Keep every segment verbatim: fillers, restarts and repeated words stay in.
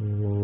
शिवाय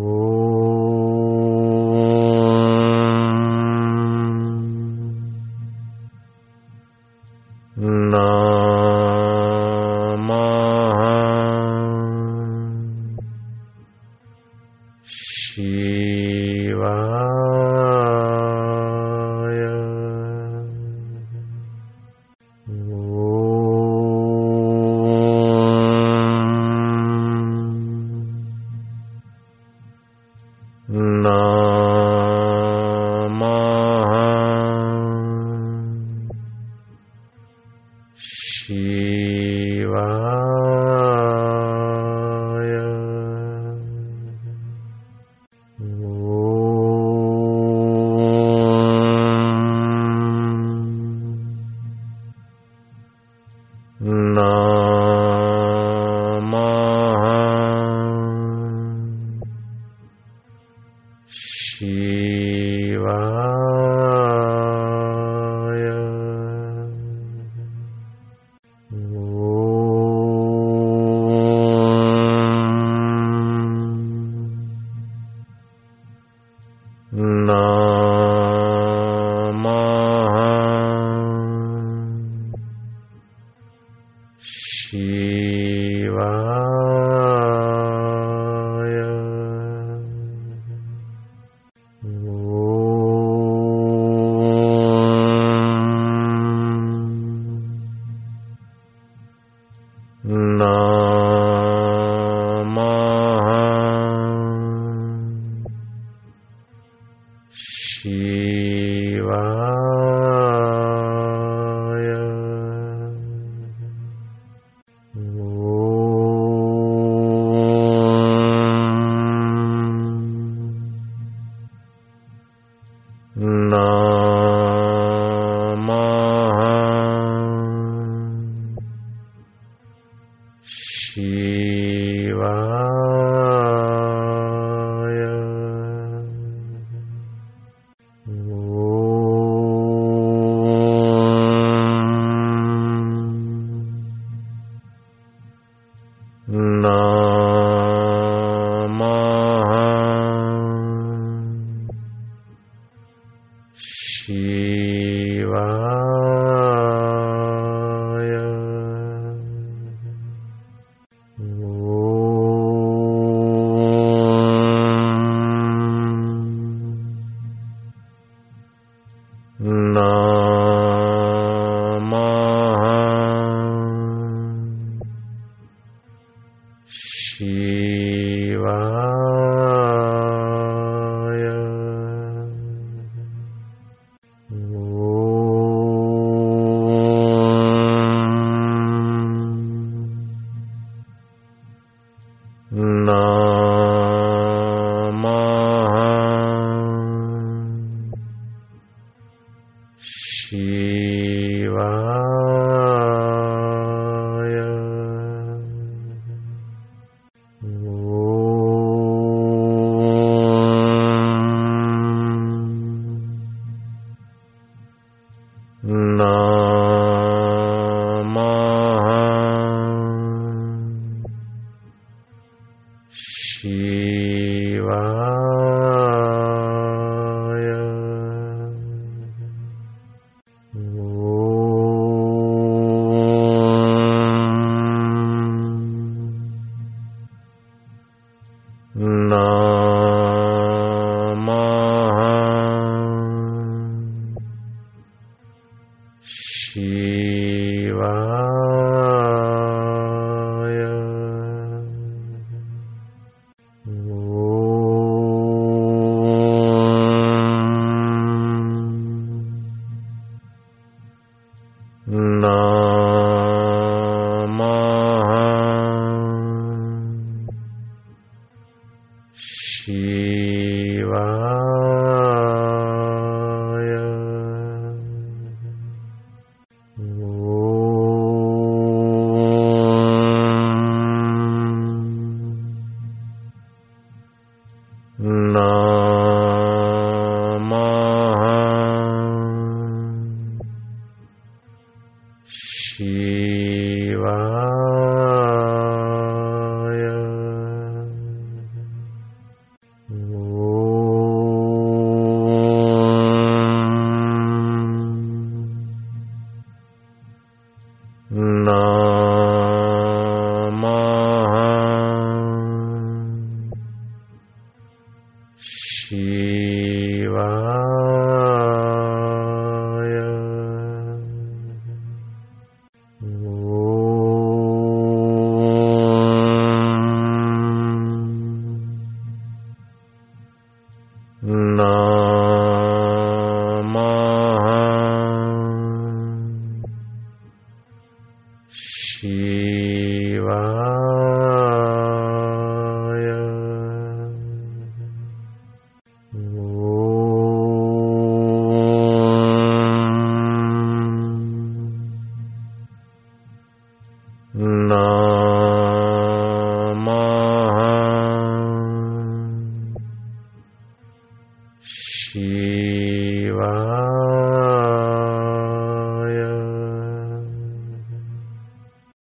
शिवाय नमः शिवाय She